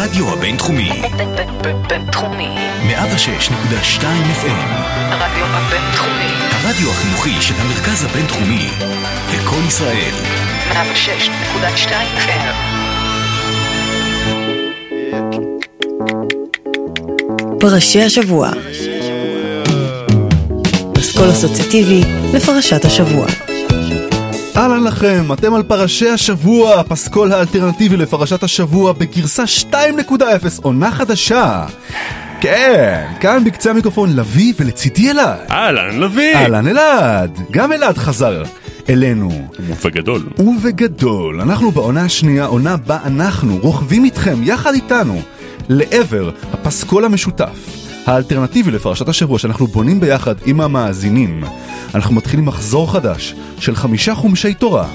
הרדיו הבינתחומי. בינתחומי. 106.2 FM. הרדיו הבינתחומי. הרדיו החינוכי של המרכז הבינתחומי. לכל ישראל. 106.2 FM. פרשי השבוע. אסכול אסוציאטיבי לפרשת השבוע. אהלן לכם, אתם על פרשי השבוע, הפסקול האלטרנטיבי לפרשת השבוע בגרסה 2.0, עונה חדשה. כן, כאן בקצה המיקרופון לוי ולצידי אלעד. אהלן לוי. אהלן אלעד, גם אלעד חזר אלינו. ובגדול. ובגדול, אנחנו בעונה השנייה, עונה בה אנחנו רוכבים איתכם, יחד איתנו, לעבר הפסקול המשותף. האלטרנטיבי לפרשת השבוע שאנחנו בונים ביחד עם המאזינים. אנחנו מתחילים מחזור חדש של 5 חומשי תורה.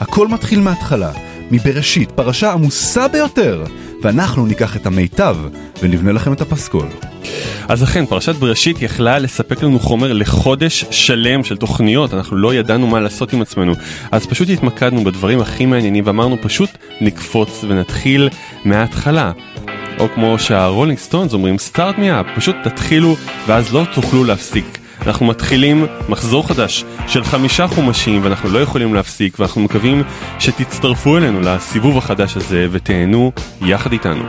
הכל מתחיל מההתחלה, מבראשית, פרשה עמוסה ביותר, ואנחנו ניקח את המיטב ונבנה לכם את הפסקול. אז אכן, פרשת בראשית יכלה לספק לנו חומר לחודש שלם של תוכניות, אנחנו לא ידענו מה לעשות עם עצמנו, אז פשוט התמקדנו בדברים הכי מעניינים ואמרנו פשוט נקפוץ ונתחיל מההתחלה. או כמו שהרולינג סטונס אומרים, סטארט מיאפ, פשוט תתחילו ואז לא תוכלו להפסיק. אנחנו מתחילים מחזור חדש של 5 חומשים ואנחנו לא יכולים להפסיק, ואנחנו מקווים שתצטרפו אלינו לסיבוב החדש הזה ותהנו יחד איתנו.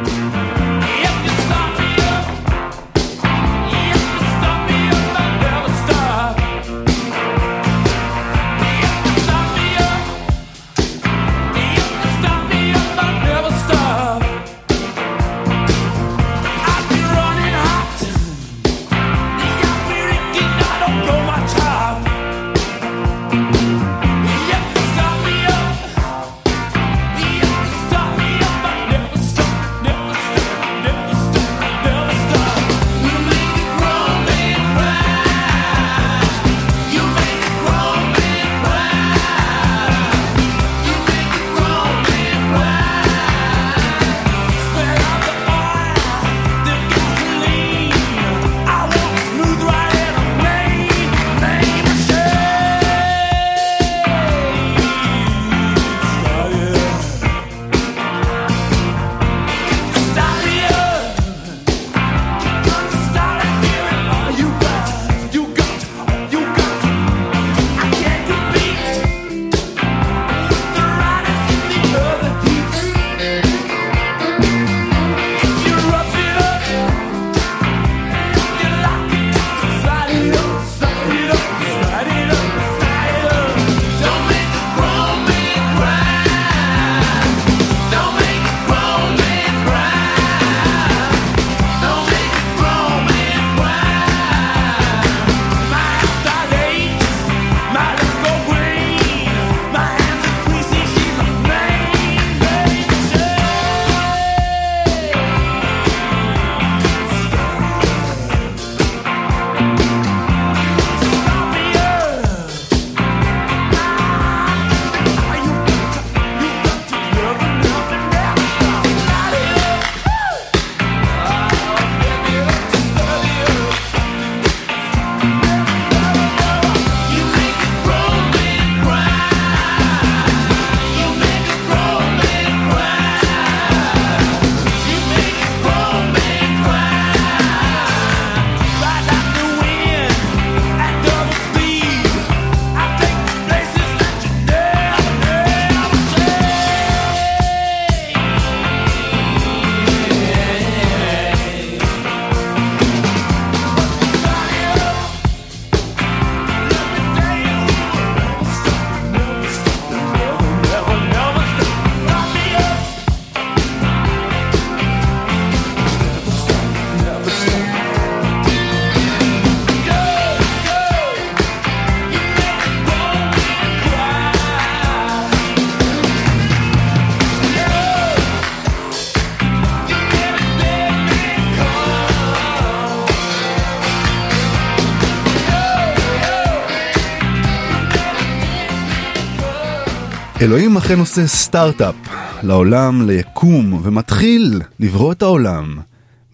אלוהים אכן עושה סטארט-אפ לעולם, ליקום, ומתחיל לברוא את העולם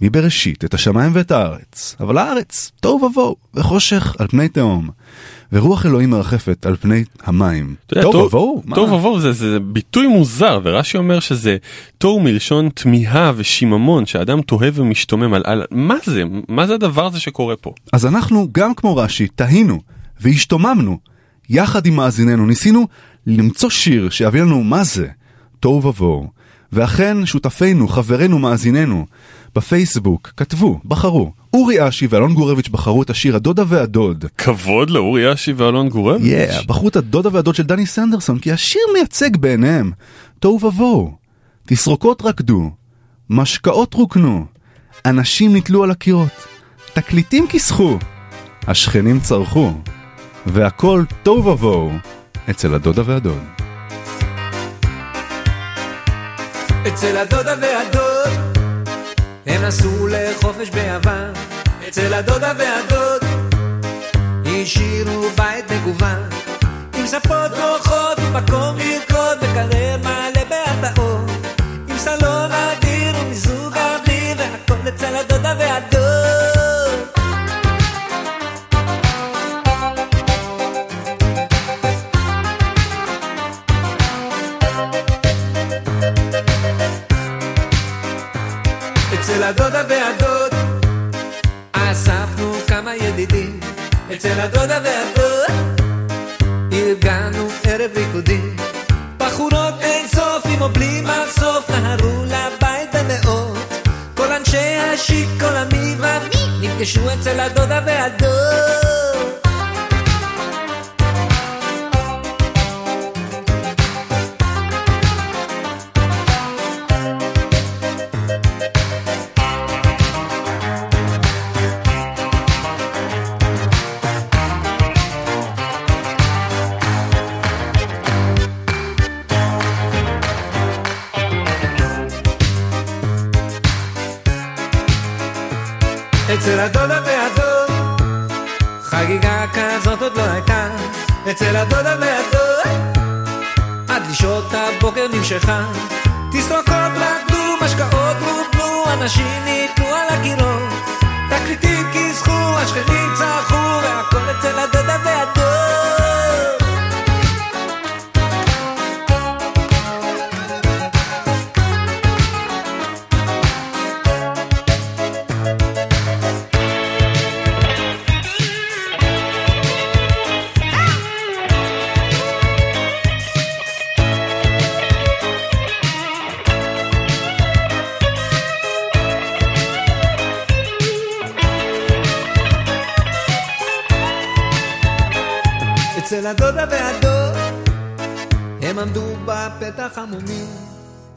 מבראשית, את השמיים ואת הארץ. אבל הארץ, תוהו ובוהו, וחושך על פני תהום. ורוח אלוהים מרחפת על פני המים. תוהו ובוהו? תוהו ובוהו זה ביטוי מוזר, ורש"י אומר שזה תוהו מלשון תמיהה ושיממון, שהאדם תוהה ומשתומם על מה זה? מה זה הדבר הזה שקורה פה? אז אנחנו גם כמו רש"י תהינו והשתוממנו, יחד עם מאזיננו ניסינו למצוא שיר שיביא לנו מה זה תוהו ובוהו, ואכן שותפינו, חברינו, מאזיננו בפייסבוק כתבו, בחרו. אורי אשי ואלון גורביץ' בחרו את השיר הדודה והדוד. כבוד לאורי אשי ואלון גורביץ'. בחרו את הדודה והדוד של דני סנדרסון, כי השיר מייצג בעיניהם תוהו ובוהו. תסרוקות רקדו, משקאות רוקנו, אנשים נתלו על הקירות, תקליטים כיסחו, השכנים צרחו, והכל תוהו ובוהו אצל הדודה והדוד. אצל הדודה והדוד הם נסעו לחופש בעבר, אצל הדודה והדוד השאירו בית מגוון עם ספות רוחות ומקום לרקוד וקרר מלא בהטעות עם סלון אדיר ומיזוג אוויר, והכל אצל הדודה והדוד. אצל הדודה והדוד אספנו כמה ידידים, אצל הדודה והדוד ארגנו ערב ריקודים, בחורות אין סוף עם או בלי מסוף נהרו לבית במאות, כל אנשי השיק, כל עמי ומי נפגשו אצל הדודה והדוד. אצל הדודה והדוד חגיגה כזאת עוד לא הייתה, אצל הדודה והדוד עד לשעות הבוקר נמשכה, תסרוקות רקדו, משקאות רוקנו, אנשים ניתנו על הקירות, תקליטים כיסחו, השכנים צרחו, והכל אצל הדודה והדוד. אצל הדודה והדוד הם עמדו בפתח המומים,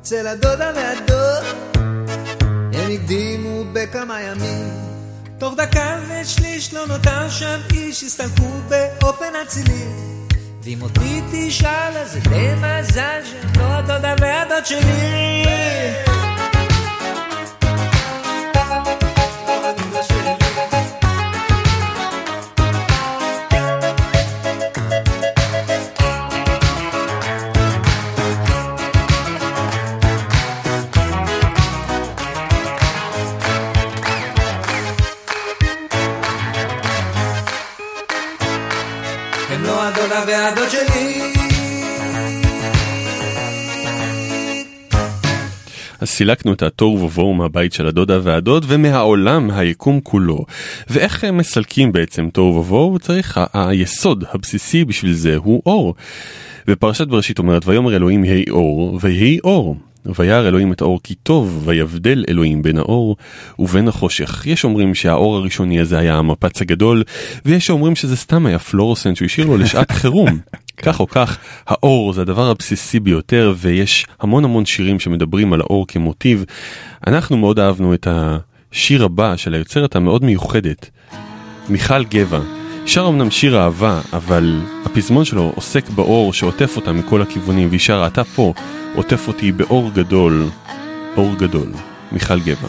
אצל הדודה והדוד הם הקדימו בכמה ימים, תוך דקה ושליש לא נותר שם איש, הסתלקו באופן אצילי, ואם אותי תשאל אז זה במזל שלא הדודה והדוד שלי. והדוד שלי. אז סילקנו את התוהו ובוהו מהבית של הדודה והדוד ומהעולם, היקום כולו. ואיך הם מסלקים בעצם תוהו ובוהו? צריך, היסוד הבסיסי בשביל זה הוא אור. ופרשת בראשית אומרת, ויאמר אלוהים יהי אור, ויהי אור. וירא אלוהים את האור כי טוב, ויבדל אלוהים בין האור ובין החושך. יש אומרים שהאור הראשוני הזה היה המפץ הגדול, ויש שאומרים שזה סתם היה פלורסנט שהוא השאיר לו לשעת חירום. כך או כך, האור זה הדבר הבסיסי ביותר, ויש המון המון שירים שמדברים על האור כמוטיב. אנחנו מאוד אהבנו את השיר הבא של היוצרת המאוד מיוחדת, מיכל גבע. שר אמנם שיר אהבה, אבל הפזמון שלו עוסק באור שעוטף אותה מכל הכיוונים, והיא שרה, אתה פה עוטף אותי באור גדול, אור גדול. מיכל גבע.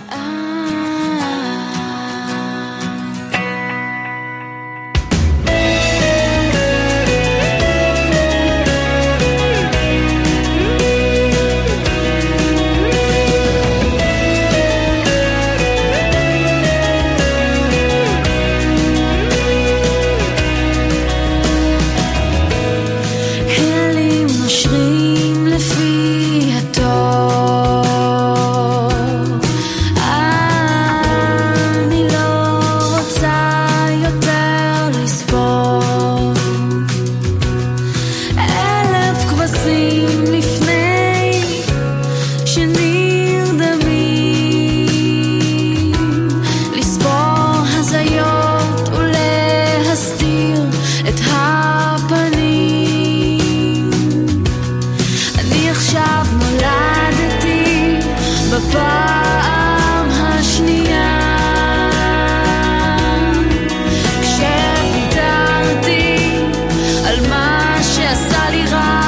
עושים לפני שנרדמים, לספור הזיות ולהסתיר את הפנים. אני עכשיו נולדתי בפעם השנייה, כשוויתרתי על מה שעשה לי רע.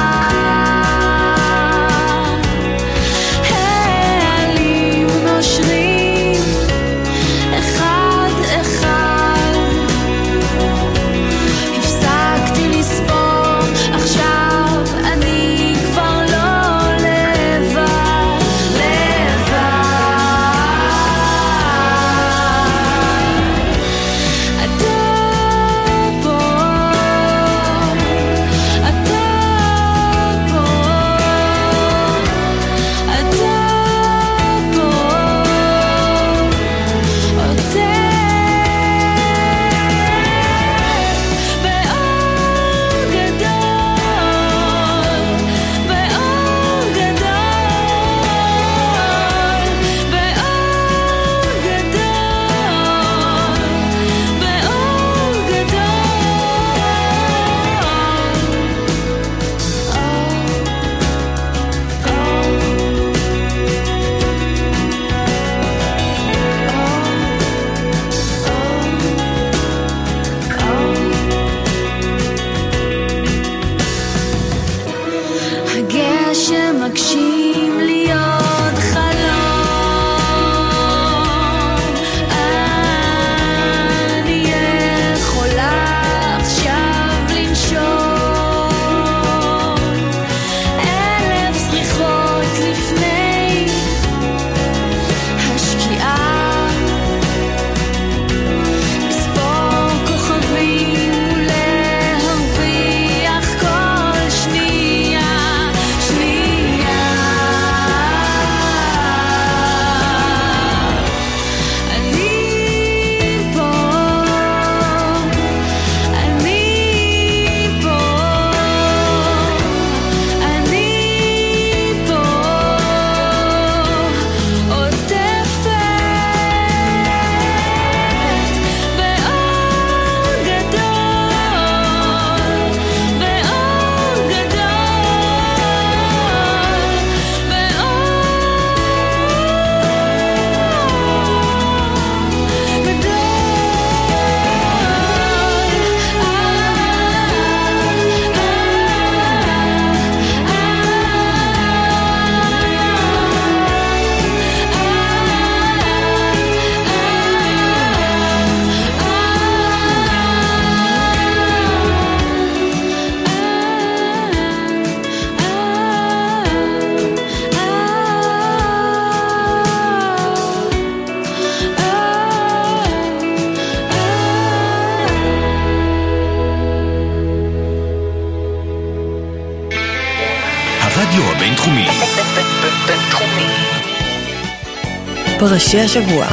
פרשי השבוע,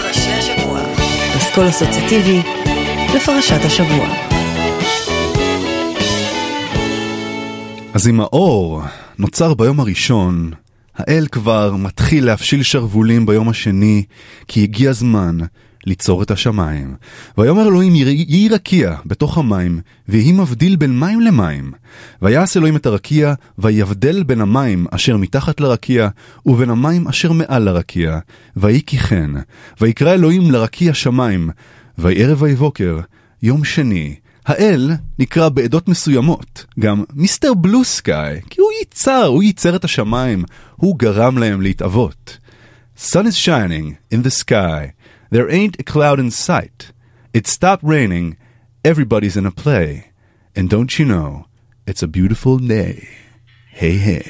אסכול אסוציאטיבי לפרשת השבוע. אז עם האור נוצר ביום הראשון, האל כבר מתחיל להפשיל שרבולים ביום השני, כי הגיע זמן ליצור את השמיים. ויאמר אלוהים יהי רקיע בתוך המים, ויהי מבדיל בין מים למים. ויעש אלוהים את הרקיע, ויבדל בין המים אשר מתחת לרקיע, ובין המים אשר מעל לרקיע. ויהי כי כן. ויקרא אלוהים לרקיע שמיים. ויהי ערב ויהי בוקר, יום שני. האל נקרא בעדות מסוימות גם מיסטר בלו סקיי, כי הוא ייצר את השמיים, הוא גרם להם להתאבות. Sun is shining in the sky. There ain't a cloud in sight. It stopped raining. Everybody's in a play. And don't you know, it's a beautiful day. Hey, hey.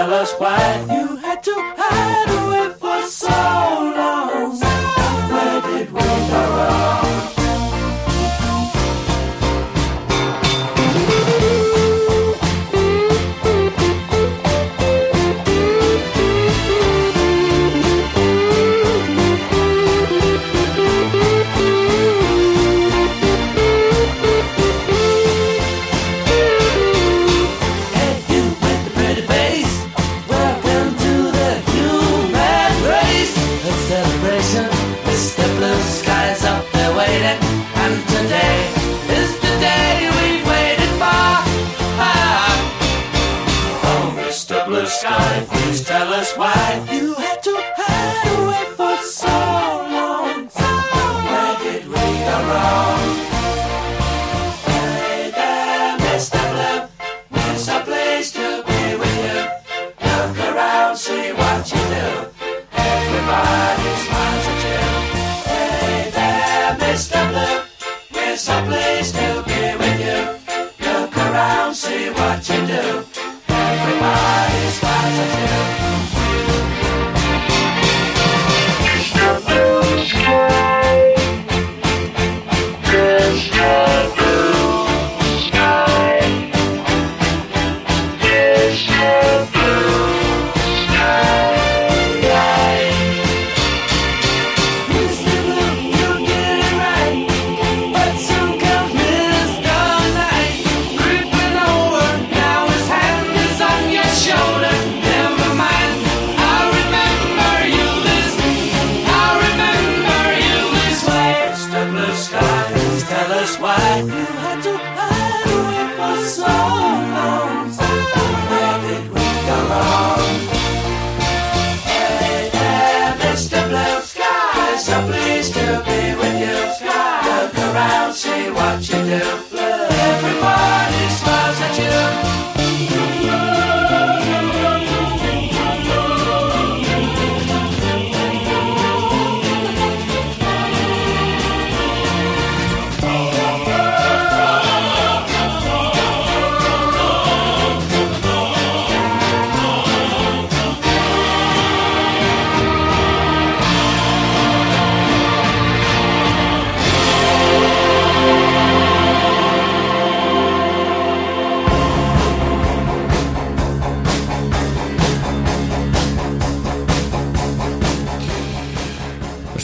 tell us why you had to hide away for so long. Where did we go wrong? Sky, please tell us why you had to hide away for so long. Where did we go wrong? Hey there, Mr. Blue, we're so pleased to be with you. Look around, see what you do. Everybody smiles at you. Hey there, Mr. Blue, we're so pleased to be with you. Look around, see what you do. Everybody smiles at you. Mr. Blue Sky, Mr. Blue Sky, Mr. Blue Sky, Mr. Blue, you get it right, but soon comes Mr. Night, creeping over, now his hand is on your shoulder. Never mind, I'll remember you this, I'll remember you this way. Mr. Blue Sky, please tell us why you had to hide away for so long. Where did we go wrong? Hey there, Mr. Blue Sky, we're so pleased to be with you. Look around, see what you do. Everybody smiles at you.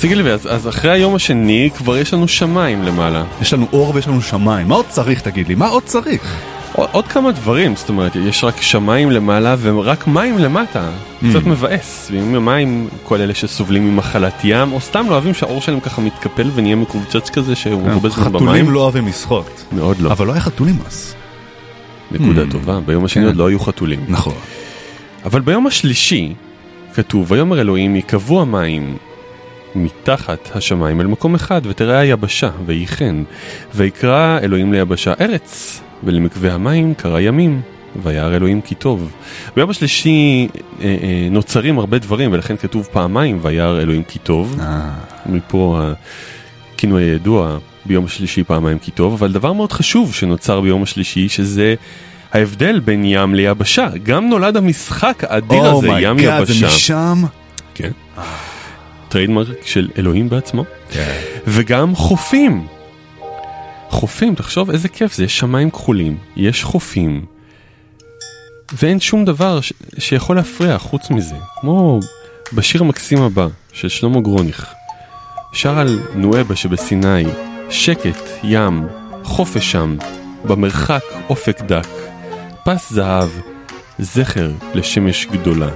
תגיד לי, אז אחרי היום השני כבר יש לנו שמיים למעלה. יש לנו אור ויש לנו שמיים. מה עוד צריך, תגיד לי? מה עוד צריך? עוד כמה דברים, זאת אומרת, יש רק שמיים למעלה ורק מים למטה. קצת מבאס. ועם מים, כל אלה שסובלים ממחלת ים, או סתם לא אוהבים שהאור שלהם ככה מתקפל ונהיה מקובצ'ץ כזה שהוא מובז במים. חתולים לא אוהבים לשחות. מאוד לא. אבל לא היה חתולים אז. נקודה טובה. ביום השני עוד לא היו חתולים. נכון. אבל ביום השלישי כתוב, ויאמר אלוהים יקבעו המים מתחת השמיים אל מקום אחד ותראה היבשה וייכן ויקרא אלוהים ליבשה ארץ ולמקווה המים קרא ימים ויער אלוהים כי טוב. ביום השלישי נוצרים הרבה דברים ולכן כתוב פעמיים ויער אלוהים כי טוב. מפה הכינוי הידוע ביום השלישי פעמיים כי טוב. אבל דבר מאוד חשוב שנוצר ביום השלישי שזה ההבדל בין ים ליבשה. גם נולד המשחק האדיר הזה ים יבשה. זה משם? כן. טריידמרק של אלוהים בעצמו. וגם חופים. חופים, תחשוב איזה כיף זה. יש שמיים כחולים, יש חופים. ואין שום דבר שיכול להפריע חוץ מזה. כמו בשיר המקסים הבא של שלמה גרוניך. שר על נואבה שבסיני, שקט, ים, חופש שם, במרחק אופק דק, פס זהב, זכר לשמש גדולה.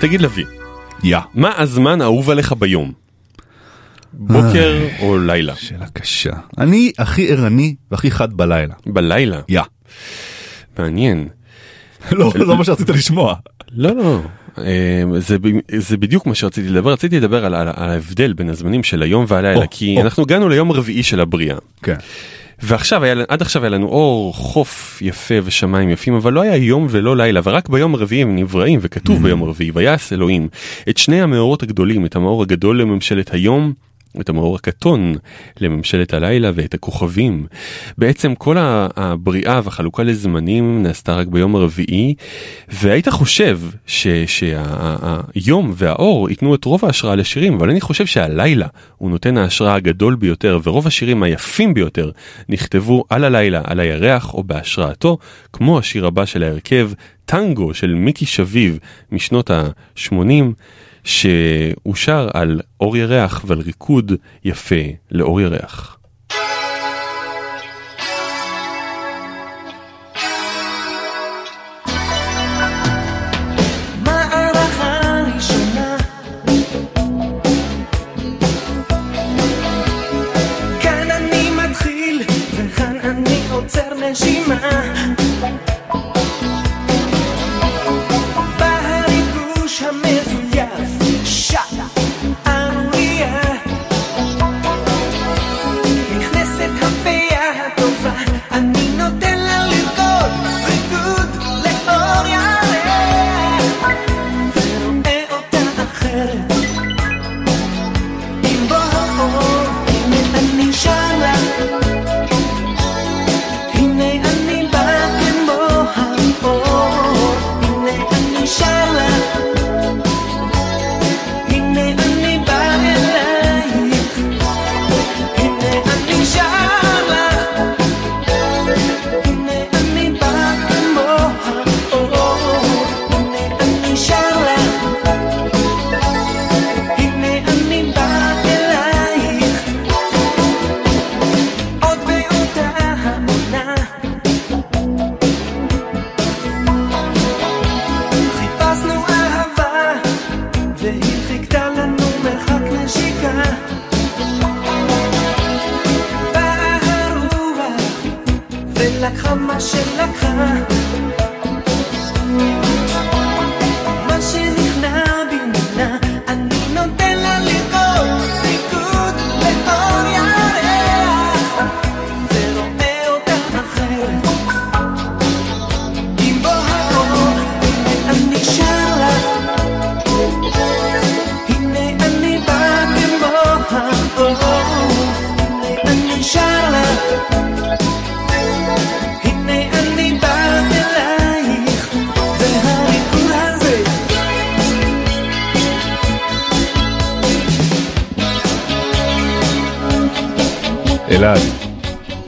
תגיד לוי, מה הזמן האהוב עליך ביום? בוקר או לילה? שאלה קשה. אני הכי ערני והכי חד בלילה. בלילה? מעניין. לא, לא מה שרצית לשמוע. לא, לא. זה בדיוק מה שרציתי לדבר. רציתי לדבר על ההבדל בין הזמנים של היום והלילה, כי אנחנו הגענו ליום הרביעי של הבריאה. כן. ועכשיו, עד עכשיו היה לנו אור, חוף יפה ושמיים יפים, אבל לא היה יום ולא לילה, ורק ביום הרביעי הם נבראים, וכתוב ביום הרביעי, ויעש אלוהים, את שני המאורות הגדולים, את המאור הגדול לממשלת היום, את המאור הקטון לממשלת הלילה, ואת הכוכבים. בעצם כל הבריאה והחלוקה לזמנים נעשתה רק ביום הרביעי, והיית חושב שהיום והאור ייתנו את רוב ההשראה לשירים, אבל אני חושב שהלילה הוא נותן ההשראה הגדול ביותר, ורוב השירים היפים ביותר נכתבו על הלילה, על הירח או בהשראתו, כמו השיר הבא של ההרכב, טנגו של מיקי שביב משנות ה-80, שהוא שר על אור ירח ועל ריקוד יפה לאור ירח. כאן אני מתחיל וכאן אני עוצר נשימה.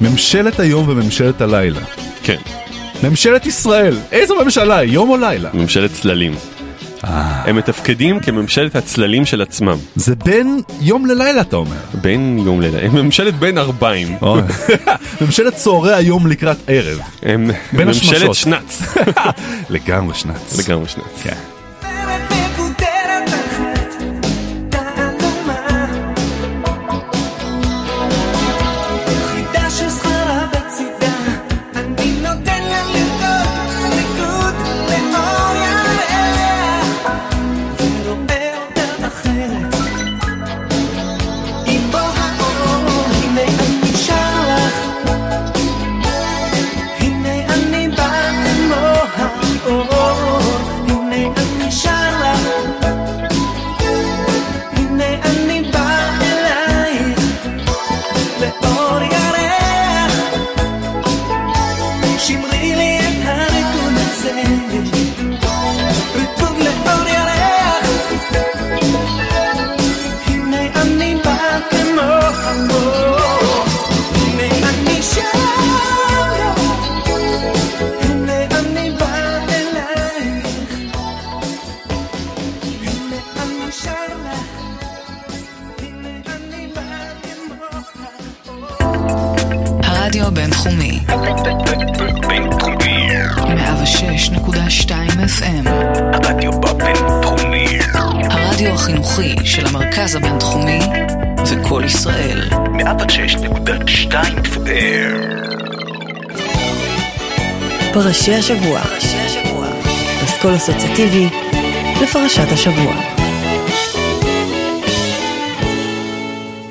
ממשלת היום וממשלת הלילה. כן. ממשלת ישראל. איזו ממשלה? יום או לילה? ממשלת צללים. הם מתפקדים כממשלת הצללים של עצמם. זה בין יום ללילה, אתה אומר? בין יום ללילה. הם ממשלת בין 40. ממשלת צהרי היום לקראת ערב. הם ממשלת שנץ. לגמרי שנץ. לגמרי שנץ. כן. בין תחומי 106.2 FM. רדיו בבין תחומי החינוכי של המרכז הבינתחומי וכל ישראל 106.2 פרשי השבוע, אסכול אסוציאטיבי לפרשת השבוע.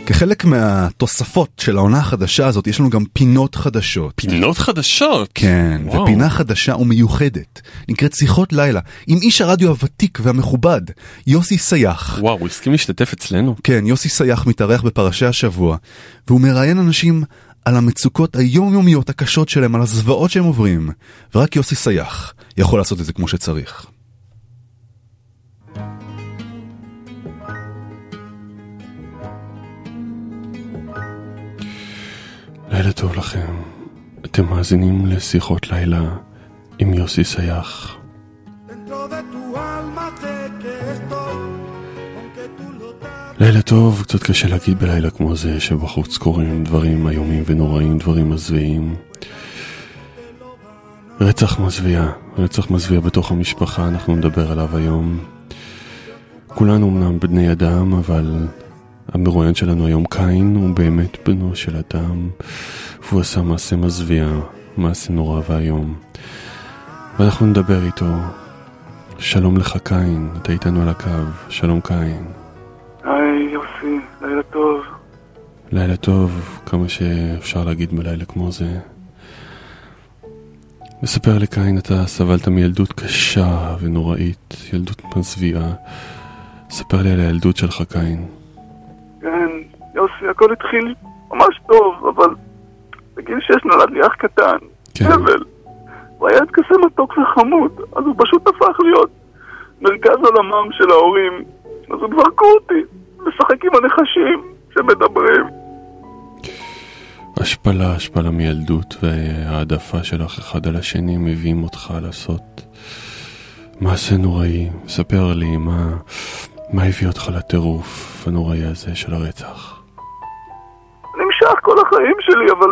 כחלק מהתוספות של העונה החדשה הזאת, יש לנו גם פינות חדשות. פינות חדשות? כן, וואו. ופינה חדשה ומיוחדת. נקראת שיחות לילה, עם איש הרדיו הוותיק והמכובד, יוסי סייח. וואו, הוא הסכים להשתתף אצלנו. כן, יוסי סייח מתארח בפרשי השבוע, והוא מראיין אנשים על המצוקות היומיומיות הקשות שלהם, על הזוועות שהם עוברים. ורק יוסי סייח יכול לעשות את זה כמו שצריך. לילה טוב לכם, אתם מאזינים לשיחות לילה עם יוסי סייח. לילה טוב, קצת קשה להגיד בלילה כמו זה שבחוץ קורים דברים איומים ונוראים, דברים מזוויעים. רצח מזוויע בתוך המשפחה, אנחנו נדבר עליו היום. כולנו אמנם בני אדם, אבל המרואיין שלנו היום, קין, הוא באמת בנו של אדם, והוא עשה מעשה מזוויע, מעשה נורא והיום. ואנחנו נדבר איתו. שלום לך, קין, אתה איתנו על הקו. שלום, קין. היי, יוסי, לילה טוב. לילה טוב, כמה שאפשר להגיד בלילה כמו זה. מספר לי, קין, אתה סבלת מילדות קשה ונוראית, ילדות מזוויעה. ספר לי על הילדות שלך, קין. כן, יוסי, הכל התחיל ממש טוב, אבל בגיל 6 נולד לי אח קטן, אבל הוא היה כזה מתוק וחמוד, אז הוא פשוט הפך להיות מרכז עולמם של ההורים, אז הוא דברקו אותי, משחק עם הנחשים שמדברים. השפלה מילדות והעדפה שלך אחד על השני מביאים אותך לעשות מעשה נוראי. ספר לי מה הביא אותך לטירוף הנוראי הזה של הרצח? נמשך כל החיים שלי, אבל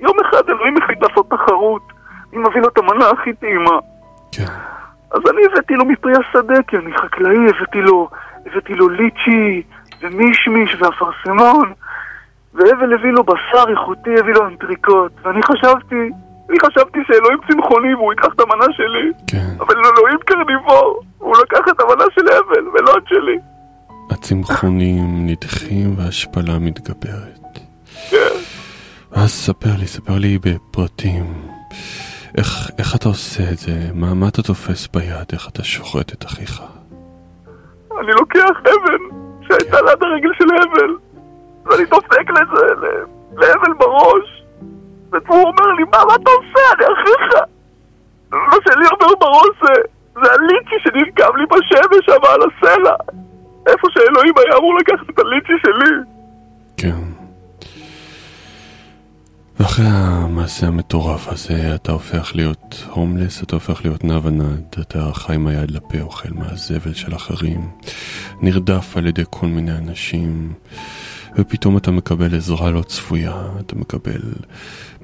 יום אחד אלוהים החליט לעשות תחרות. אני מביא לו את המנה הכי טעימה. כן. אז אני הבאתי לו מפרי השדה, כי אני חקלאי, הבאתי לו ליצ'י ומישמיש ואפרסמון, והבל הביא לו בשר איכותי, הביא לו אנטריקות, ואני חשבתי שאלוהים צמחוני והוא ייקח את המנה שלי. כן. אבל אלוהים קרניבור, הוא לקח את המנה של אבל ולא את שלי. הצמחונים נדחים והשפלה מתגברת. כן. אז ספר לי בפרטים, איך אתה עושה את זה? מה אתה תופס ביד? איך אתה שוחט את אחיך? אני לוקח אבן שהייתה ליד הרגל של אבל, ואני דופק לזה לאבל בראש, והוא אומר לי, מה אתה עושה? אני אחיך. מה שלי אומר בראש זה הליצ'י שנרקב לי בשמש שם על הסלע, איפה שאלוהים היה אמור לקחת את הליצ'י שלי. כן. ואחרי המעשה המטורף הזה אתה הופך להיות הומלס, אתה הופך להיות נע ונד, אתה חי עם היד לפה, אוכל מהזבל של אחרים, נרדף על ידי כל מיני אנשים, ופתאום אתה מקבל עזרה לא צפויה, אתה מקבל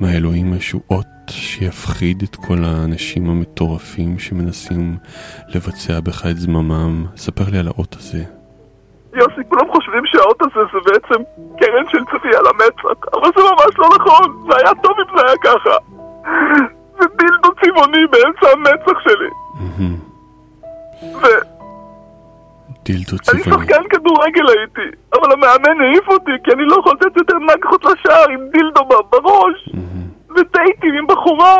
מהאלוהים ישועות שיפחיד את כל האנשים המטורפים שמנסים לבצע בך את זממם. ספר לי על האות הזה. יוסי, כולם חושבים שהאות הזה זה בעצם קרן של צבי על המצח, אבל זה ממש לא נכון, זה היה טוב אם זה היה ככה. זה בילדו צבעוני באמצע המצח שלי. דילדו צבעוני. אני שחקן כדורגל הייתי, אבל המאמן העיף אותי, כי אני לא יכולת יותר נגחות לשער עם דילדו בראש. וטייטים עם בחורה,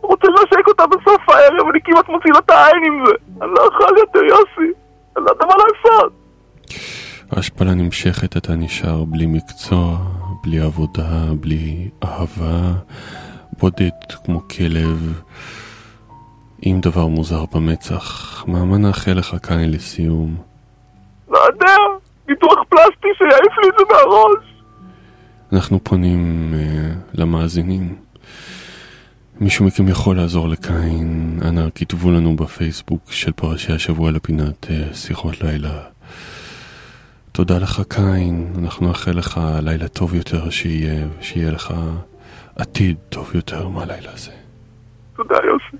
רוצה לשק אותה בסוף הערב, אני כמעט מוציא לה את העין עם זה. אני לא אוכל יותר, יוסי, אני לא יודע מה לעשות. ההשפלה נמשכת, אתה נשאר בלי מקצוע, בלי עבודה, בלי אהבה, בודד כמו כלב, עם דבר מוזר במצח. מה נאחל לך כאן לסיום? לא יודע, ניתוח פלסטי שיעיף לי את זה מהראש. אנחנו פונים למאזינים. מישהו מכם יכול לעזור לקין? אנא כתבו לנו בפייסבוק של פרשי השבוע לפינת שיחות לילה. תודה לך, קין, אנחנו נאחל לך לילה טוב יותר, שיהיה לך עתיד טוב יותר מהלילה הזה. תודה, יוסי.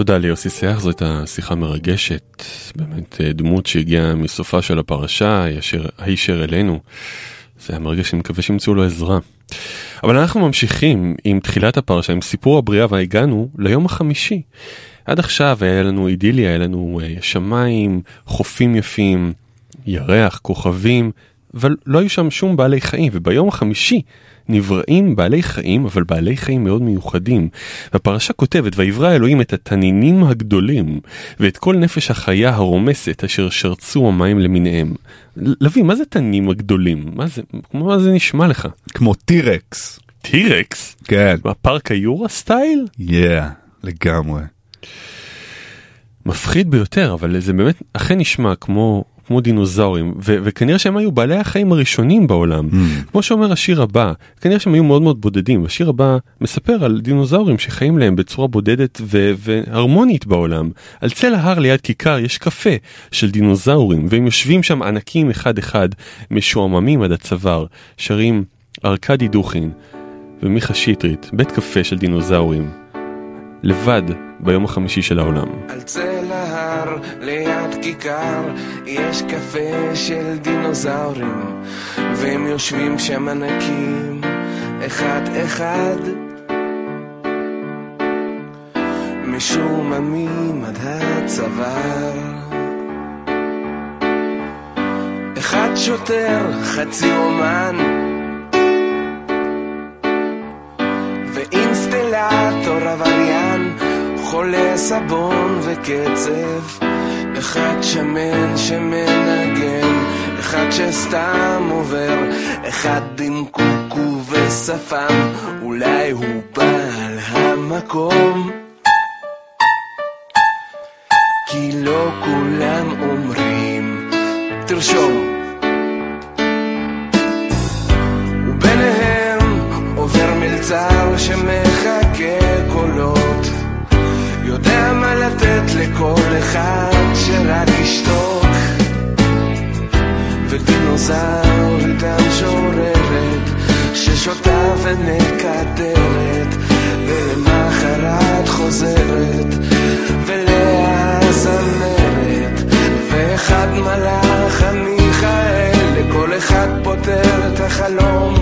תודה ליוסי סייח, זו הייתה שיחה מרגשת, באמת דמות שהגיעה מסופה של הפרשה, הישר אלינו. זה היה מרגש, אני מקווה שימצאו לו עזרה. אבל אנחנו ממשיכים עם תחילת הפרשה, עם סיפור הבריאה, והגענו ליום החמישי. עד עכשיו היה לנו אידיליה, היה לנו שמיים, חופים יפים, ירח, כוכבים, אבל לא היו שם שום בעלי חיים, וביום החמישי נבראים בעלי חיים, אבל בעלי חיים מאוד מיוחדים. הפרשה כותבת, ויברא אלוהים את התנינים הגדולים, ואת כל נפש החיה הרומסת, אשר שרצו המים למיניהם. לוי, מה זה תנינים הגדולים? מה זה נשמע לך? כמו טירקס. טירקס? כן. בפארק היורה סטייל? לגמרי. מפחיד ביותר, אבל זה באמת אכן נשמע כמו דינוזאורים, וכנראה שהם היו בעלי החיים הראשונים בעולם. כמו שאומר השיר הבא, כנראה שהם היו מאוד מאוד בודדים. השיר הבא מספר על דינוזאורים שחיים להם בצורה בודדת והרמונית בעולם. על צל ההר ליד כיכר יש קפה של דינוזאורים, והם יושבים שם ענקים אחד-אחד, משועממים עד הצוואר, שרים ארקדי דוכין ומיכה שטרית, בית קפה של דינוזאורים. לבד ביום החמישי של העולם. על צל ההר ליד כיכר יש קפה של דינוזאורים, והם יושבים שם ענקים אחד אחד, משוממים עד הצוואר. אחד שוטר, חצי אומן ואינסטלטור עבריין, חולה סבון וקצב, אחד שמן שמנגן, אחד שסתם עובר, אחד עם קוקו ושפם, אולי הוא בעל המקום, כי לא כולם אומרים תרשום. עובר מלצר שמחכה קולות, יודע מה לתת לכל אחד שרק ישתוק, ודינוזאור איתם שוררת ששוטה ונקדרת, ולמחרת חוזרת ולהזמרת, ואחד מלאך המיכאל לכל אחד פותר את החלום,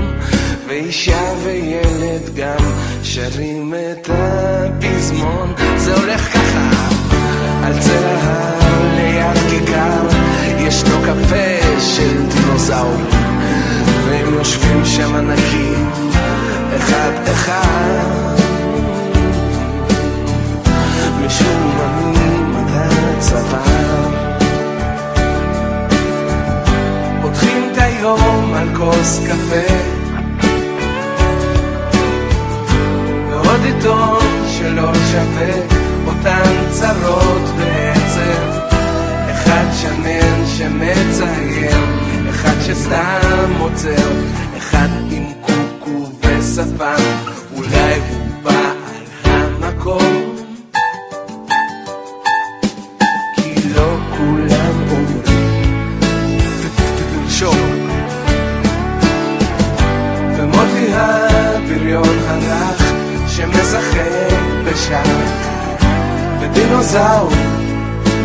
ואישה וילד גם שרים את הפזמון. זה הולך ככה: על צל ההר ליד כיכר ישנו קפה של דינוזאור, והם יושבים שם ענקים אחד אחד, משוממים עד הצוואר. פותחים את היום על כוס קפה, עוד עיתון שלא שווה, אותן צרות בעצם, אחד שמן שמצייר, אחד שסתם עוצר, אחד עם קוקו ושפן, אולי הוא בעל המקום, כי לא כולם אומרים תרשום. ומוטי הבריון הלך שמשחק בשעת, ודינוזאור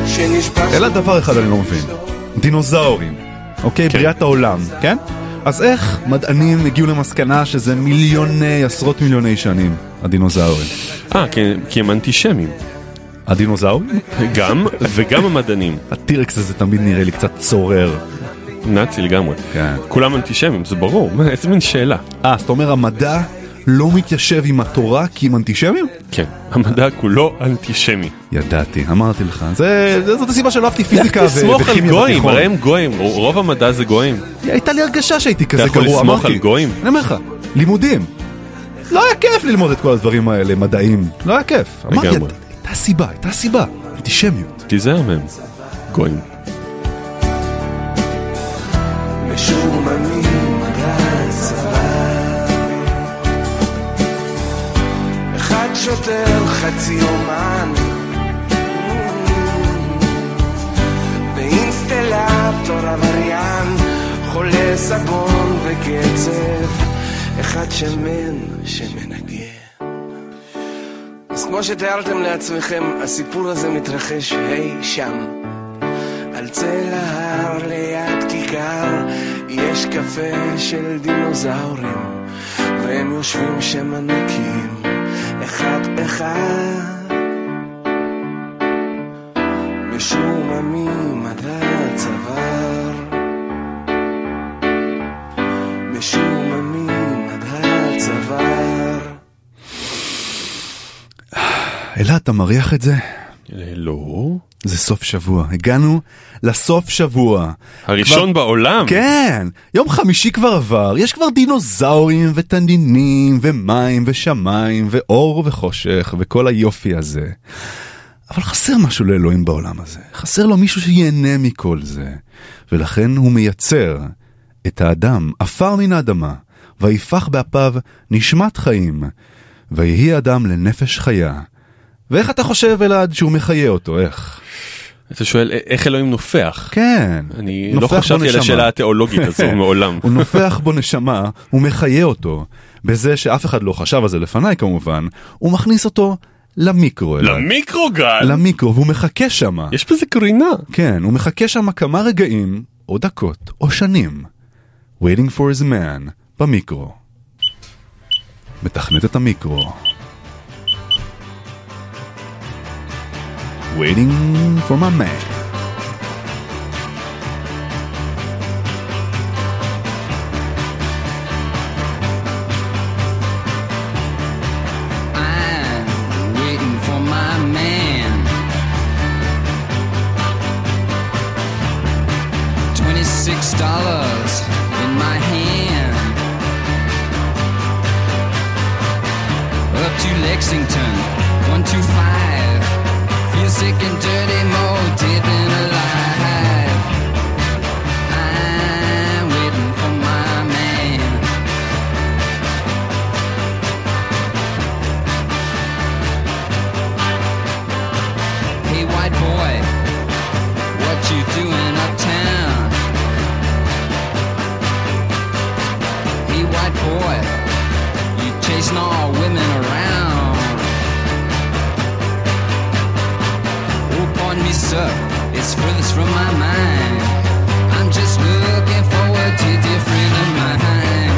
שנשפש. אלא דבר אחד אני לא מבין, דינוזאורים, אוקיי, בריאת העולם, כן? אז איך מדענים הגיעו למסקנה שזה מיליוני, עשרות מיליוני שנים, הדינוזאורים? כי הם אנטישמים. הדינוזאורים? גם, וגם המדענים. הטירקס הזה תמיד נראה לי קצת צורר. נאצי לגמרי. כולם אנטישמים, זה ברור, איזה מין שאלה. זאת אומרת, המדע לא מתיישב עם התורה כי הם אנטישמים? כן, המדע כולו אנטישמי. ידעתי, אמרתי לך. זאת הסיבה שלא אהבתי פיזיקה וכימיה בתיכון. תסמוך על גויים, הרי הם גויים, רוב המדע זה גויים. הייתה לי הרגשה שהייתי כזה גרוע, אמרתי. אתה יכול לסמוך על גויים? אני אומר לך, לימודים. לא היה כיף ללמוד את כל הדברים האלה, מדעים. לא היה כיף. אמרתי, הייתה סיבה, אנטישמיות. תיזהר מהם, גויים. שוטר חצי אומן באינסטלטור עבריין, חולה סבון וקצב, אחד שמן שמנגן. אז כמו שתיארתם לעצמכם, הסיפור הזה מתרחש שם. על צל ההר ליד כיכר יש קפה של דינוזאורים, והם יושבים שם ענקים אחד אחד, משוממים עד הצוואר, משוממים עד הצוואר. אלה, אתה מריח את זה? לא. זה סוף שבוע. הגענו לסוף שבוע. הראשון כבר... בעולם. כן. יום חמישי כבר עבר. יש כבר דינוזאורים ותנינים ומים ושמיים ואור וחושך וכל היופי הזה. אבל חסר משהו לאלוהים בעולם הזה. חסר לו מישהו שיהנה מכל זה. ולכן הוא מייצר את האדם, אפר מן האדמה, ויפח באפיו נשמת חיים, ויהי אדם לנפש חיה. ואיך אתה חושב, אלעד, שהוא מחיה אותו? איך? אתה שואל, איך אלוהים נופח? כן. אני לא חשבתי על השאלה התיאולוגית הזו מעולם. הוא נופח בו נשמה, הוא מחיה אותו. בזה שאף אחד לא חשב על זה לפניי כמובן, הוא מכניס אותו למיקרו. למיקרוגל? למיקרו, והוא מחכה שם. יש בזה קרינה. כן, הוא מחכה שם כמה רגעים, או דקות, או שנים. waiting for his man, במיקרו. מתכנת את המיקרו. waiting for my man. I'm waiting for my man. $26 in my hand. Up to Lexington, 125. You're sick and dirty, more dead than alive. I'm waiting for my man. Hey white boy, what you doing uptown? Hey white boy, you chasing all women around. Me, sir, it's furthest from my mind. I'm just looking forward to different of mine.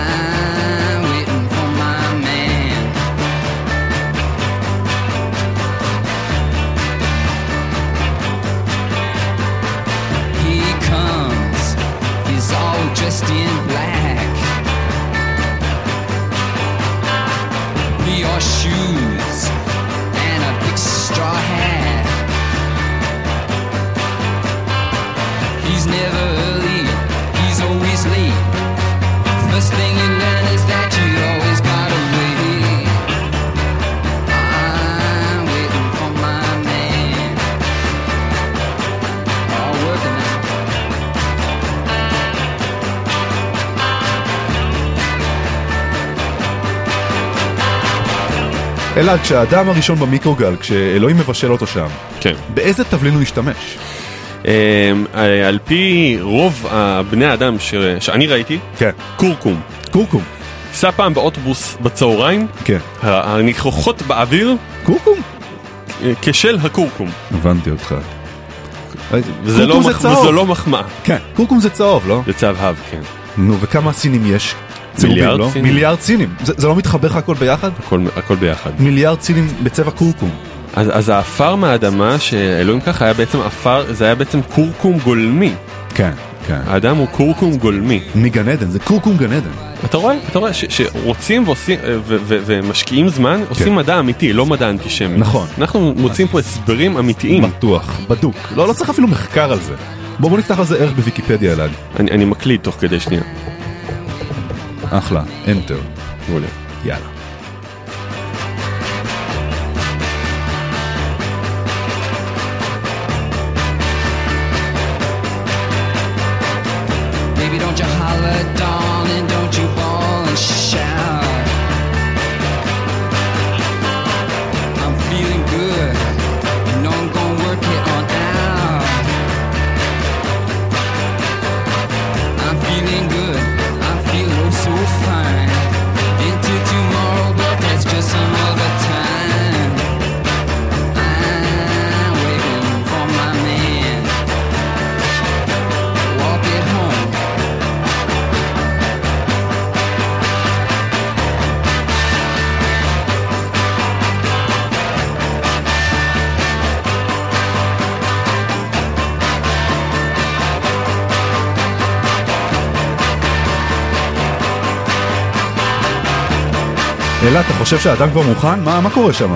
I'm waiting for my man. He comes, he's all dressed in black. Your shoes and a big straw hat. Never early, he's always late. First thing you learn is that you always gotta wait. I'm waiting for my man. All working out. אלעד, כשהאדם הראשון במיקרוגל, כשאלוהים מבשל אותו שם, כן. באיזה תבלין הוא ישתמש? על פי רוב בני האדם שאני ראיתי, קורקום. קורקום. סע פעם באוטובוס בצהריים, הניחוחות באוויר, קורקום? כשל הקורקום. הבנתי אותך. וזה לא מחמאה. כן, קורקום זה צהוב, לא? זה צהוב, כן. נו, וכמה סינים יש? מיליארד סינים. מיליארד סינים. זה לא מתחבר לך הכל ביחד? הכל ביחד. מיליארד סינים בצבע קורקום. אז האפר מהאדמה שאלוהים כך היה בעצם אפר, זה היה בעצם קורקום גולמי. כן, כן. האדם הוא קורקום גולמי. מגן עדן, זה קורקום גן עדן. אתה רואה שרוצים ומשקיעים זמן, עושים מדע אמיתי, לא מדע אנטישמי. נכון. אנחנו מוצאים פה הסברים אמיתיים. בטוח, בדוק. לא צריך אפילו מחקר על זה. בואו נפתח על זה ערך בוויקיפדיה, אלעד. אני מקליד תוך כדי שנייה. אחלה, Enter. מעולה. יאללה. Fine into tomorrow, but that's just another time. אלא אתה חושב שהאדם כבר מוכן? מה קורה שם?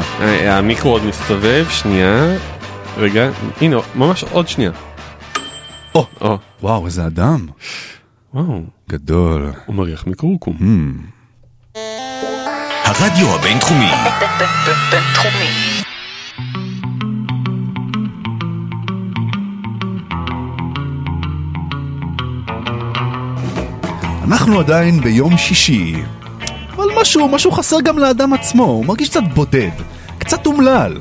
המיקרו עוד מסתובב, שנייה. רגע, הנה, ממש עוד שנייה. או. וואו, איזה אדם. וואו. גדול. הוא מריח מיקרוקום. הרדיו הבינתחומי. בינתחומי. אנחנו עדיין ביום שישי, אבל משהו חסר גם לאדם עצמו, הוא מרגיש קצת בודד, קצת אומלל.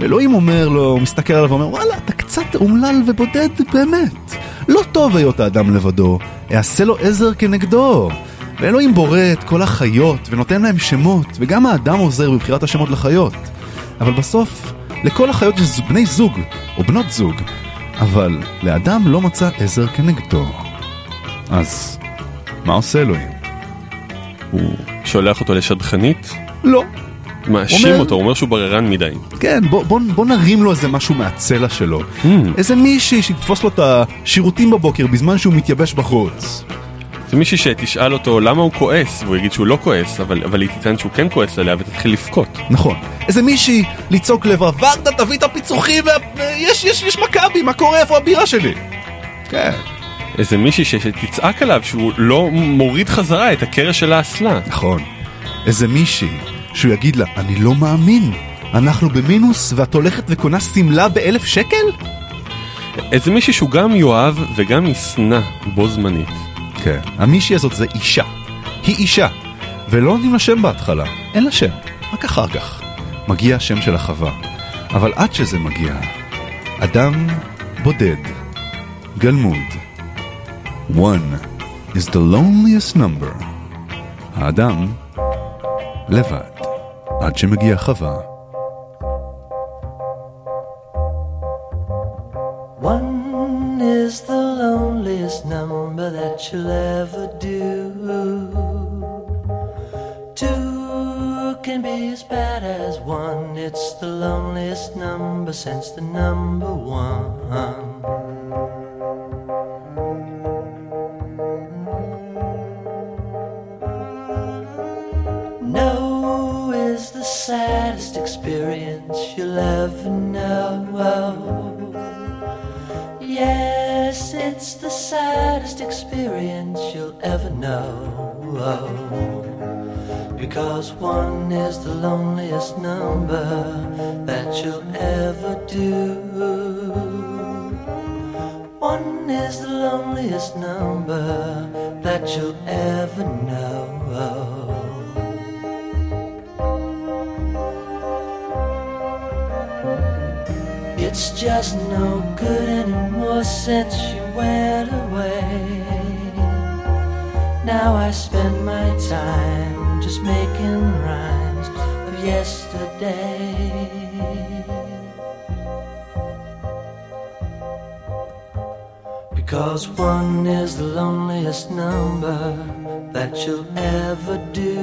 אלוהים אומר לו, הוא מסתכל עליו ואומר, וואלה, אתה קצת אומלל ובודד באמת. לא טוב היות האדם לבדו, יעשה לו עזר כנגדו. ואלוהים בורא את כל החיות ונותן להם שמות, וגם האדם עוזר בבחירת השמות לחיות. אבל בסוף, לכל החיות יש בני זוג או בנות זוג, אבל לאדם לא מצא עזר כנגדו. אז... מה עושה אלוהים? הוא שולח אותו לשדכנית? לא. מאשים אותו, הוא אומר שהוא בררן מדי. כן, בוא נרים לו איזה משהו מהצלע שלו. איזה מישהי שתפוס לו את השירותים בבוקר בזמן שהוא מתייבש בחוץ. זה מישהי שתשאל אותו למה הוא כועס, והוא יגיד שהוא לא כועס, אבל היא תיתן שהוא כן כועס עליה ותתחיל לבכות. נכון. איזה מישהי ליצוק לב, ורדה תביא את הפיצוחים, יש מכבי, מה קורה, איפה הבירה שלי? כן. איזה מישהי שתצעק עליו שהוא לא מוריד חזרה את הקרש של האסלה. נכון. איזה מישהי שהוא יגיד לה, אני לא מאמין, אנחנו במינוס ואת הולכת וקונה סמלה ב$1,000? איזה מישהי שהוא גם יואב וגם ישנא בו זמנית. כן. המישהי הזאת זה אישה. היא אישה. ולא נותנים לה שם בהתחלה. אין לה שם. רק אחר כך. מגיע השם של החווה. אבל עד שזה מגיע, אדם בודד. גלמוד. One is the loneliest number. האדם לבד עד שמגיע חווה. One is the loneliest number that you'll ever do. Two can be as bad as one. It's the loneliest number since the number one. Saddest experience you'll ever know. Yes, it's the saddest experience you'll ever know. Because one is the loneliest number that you'll ever do. One is the loneliest number that you'll ever know. It's just no good anymore since you went away. Now I spend my time just making rhymes of yesterday. Because one is the loneliest number that you'll ever do.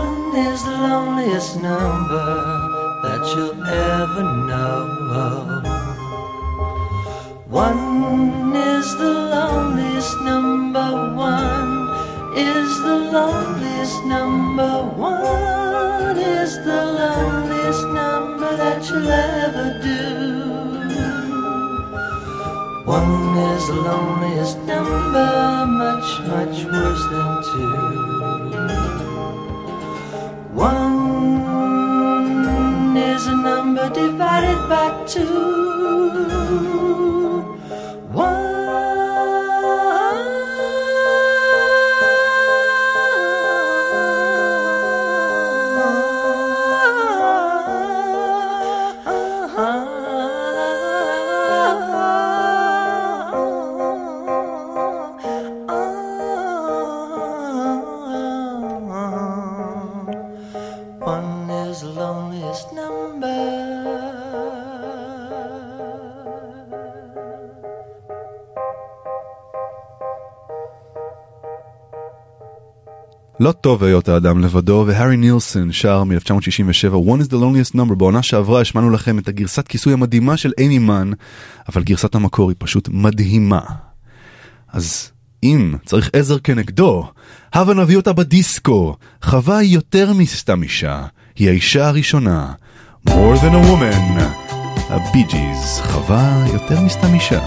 One is the loneliest number that you'll ever know. One is the loneliest number. One is the loneliest number. One is the loneliest number that you'll ever do. One is the loneliest number, much, much worse than two. One is a number divided by two. לא טוב היות האדם לבדו, והרי נילסון שר מ-1967 One is the loneliest number. בעונה שעברה השמענו לכם את הגרסת כיסוי המדהימה של אימי מן, אבל גרסת המקור היא פשוט מדהימה. אז אם צריך עזר כנגדו, הבה נביא אותה בדיסקו. חווה היא יותר מסתם אישה, היא האישה הראשונה. More than a woman. הבי ג'יז, חווה יותר מסתם אישה.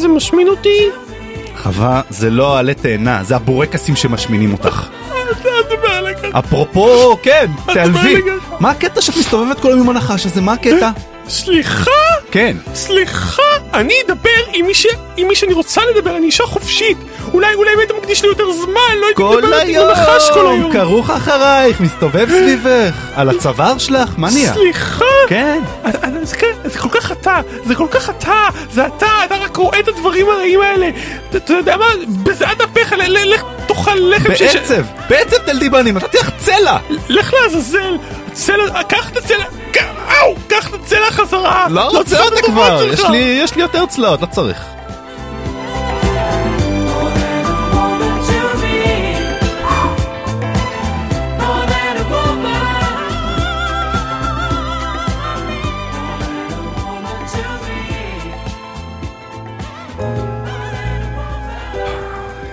זה משמין אותי. חווה, זה לא עלי תאנה, זה הבורקסים שמשמינים אותך. אפרופו, כן, תעלבי. מה הקטע שאת מסתובבת כל היום עם הנחש הזה? מה הקטע? סליחה? כן. סליחה, אני אדבר עם מי שאני רוצה לדבר, אני אישה חופשית. אולי היית מקדיש לי יותר זמן, לא הייתי מדברת עם הנחש כל היום. כרוך אחרייך, מסתובב סביבך, על הצוואר שלך, מה נהיה? סליחה? כן. זה כל כך אתה, זה אתה, אתה רק רואה את הדברים הרעים האלה. אתה יודע מה? בזעת הפך, לך תאכל לחם. בעצב תלדיבנים, אתה תלך צלע. לך לעזאזל, צלע, קח את הצלע, קח את הצלע חזרה. לא רוצה אותה כבר, יש לי יותר צלעות, לא צריך.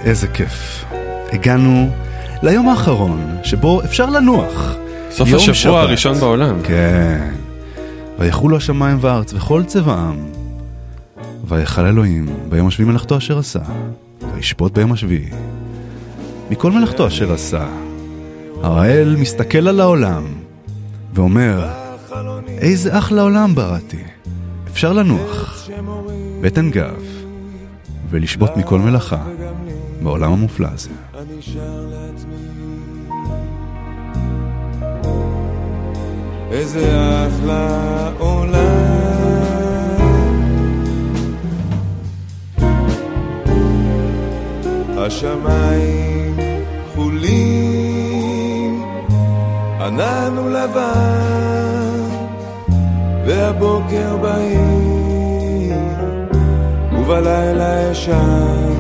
איזה כיף. הגענו ליום האחרון שבו אפשר לנוח. סוף השבוע שבת. הראשון בעולם. כן. ויחולו השמיים והארץ וכל צבעם. ויחל אלוהים ביום השביעי מלאכתו אשר עשה. וישפוט ביום השביעי. מכל מלאכתו אשר עשה. האל מסתכל על העולם ואומר, איזה אחלה עולם בראתי. אפשר לנוח. בטן גב. ולשבות מכל מלאכה. בעולם המופלא הזה. אני שר לעצמי איזה אחלה עולם השמיים חולים ענן ולבן והבוקר בהיר ובלילה ישן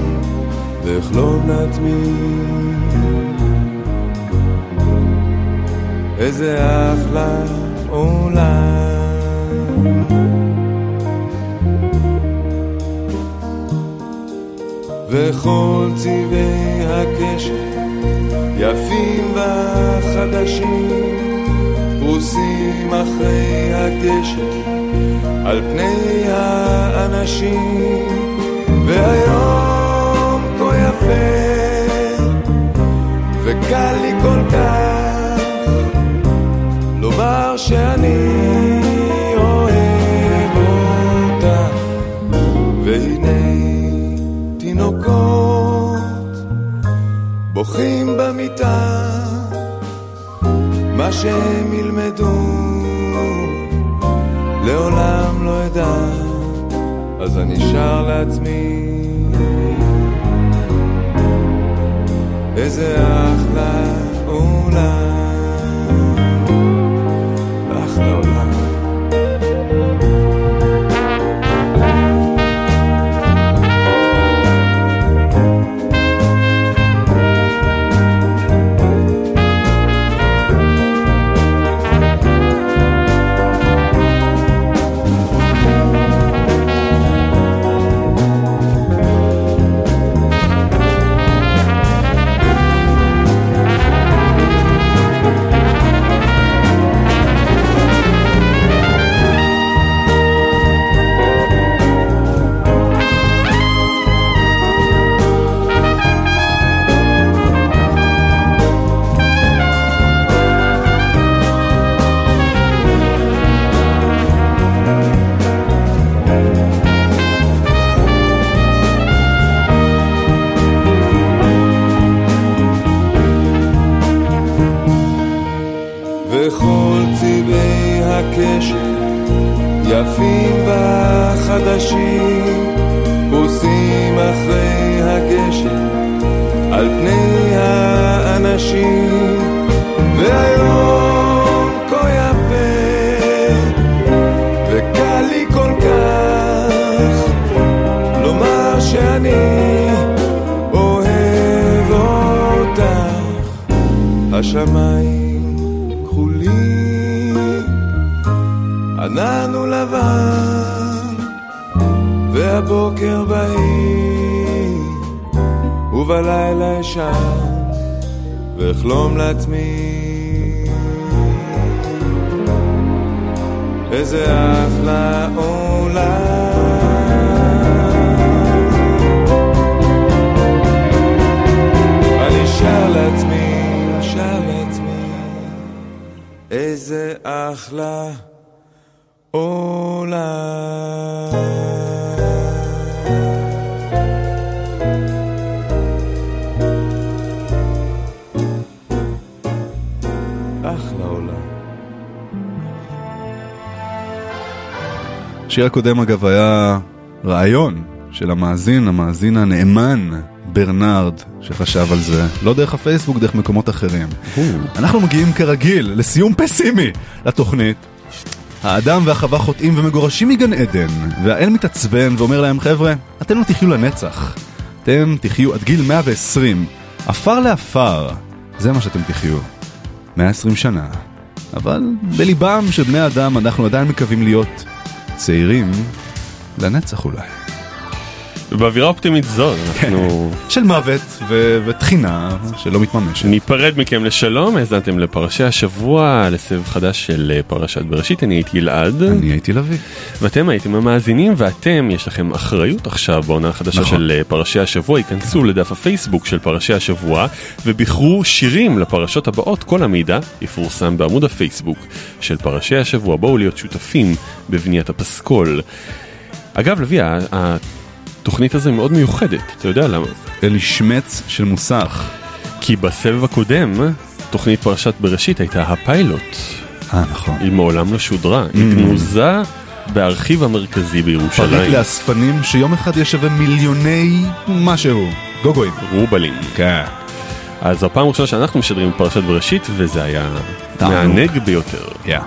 וחלום לעצמי איזה אחלה עולם וכל צבעי הקשת יפים וחדשים פרוסים אחרי הקשת על פני האנשים והיום וקל לי כל כך לומר שאני אוהב אותך והנה בוכים במיטה, מה שהם ילמדו לעולם לא ידע. אז אני שר לעצמי, איזה אחלה עולם, אחלה עולם. יפים וחדשים פוסים אחרי הגשם על פני האנשים, והיום כה יפה וקל לי כל כך לומר שאני אוהב אותך. השמיים כחולים, ענן הוא לבן, והבוקר בהיר, ובלילה ישן, ואחלום לעצמי, איזה אחלה עולם. אני שר לעצמי, איזה אחלה עולם. אחלה עולם. השיר הקודם אגב היה רעיון של המאזין הנאמן ברנרד, שחשב על זה, לא דרך הפייסבוק, דרך מקומות אחרים. אנחנו מגיעים כרגיל לסיום פסימי לתוכנית. האדם והחווה חוטאים ומגורשים מגן עדן, והאל מתעצבן ואומר להם, חבר'ה, אתם לא תחיו לנצח, אתם תחיו עד גיל 120, אפר לאפר, זה מה שאתם תחיו, 120 שנה. אבל בליבם של בני אדם אנחנו עדיין מקווים להיות צעירים לנצח אולי. ובאווירה אופטימית זו אנחנו... של מוות ותחינה שלא מתממשת. ניפרד מכם לשלום, הזנתם לפרשי השבוע, לסבב חדש של פרשת בראשית. אני הייתי גלעד. אני הייתי לוי. ואתם הייתם המאזינים, ואתם, יש לכם אחריות עכשיו בעונה החדשה של פרשי השבוע. ייכנסו לדף הפייסבוק של פרשי השבוע, ובחרו שירים לפרשות הבאות. כל המידע יפורסם בעמוד הפייסבוק של פרשי השבוע. בואו להיות שותפים בבניית הפסקול. אגב, לוי, התוכנית הזו היא מאוד מיוחדת, אתה יודע למה? אלי שמץ של מוסך. כי בסבב הקודם, תוכנית פרשת בראשית הייתה הפיילוט. נכון. היא מעולם לא שודרה, היא גנוזה בארכיב המרכזי בירושלים. פריט לאספנים שיום אחד ישווה מיליוני משהו. גוגויים. רובלים. כן. אז הפעם ראשונה שאנחנו משדרים פרשת בראשית, וזה היה מענג ביותר.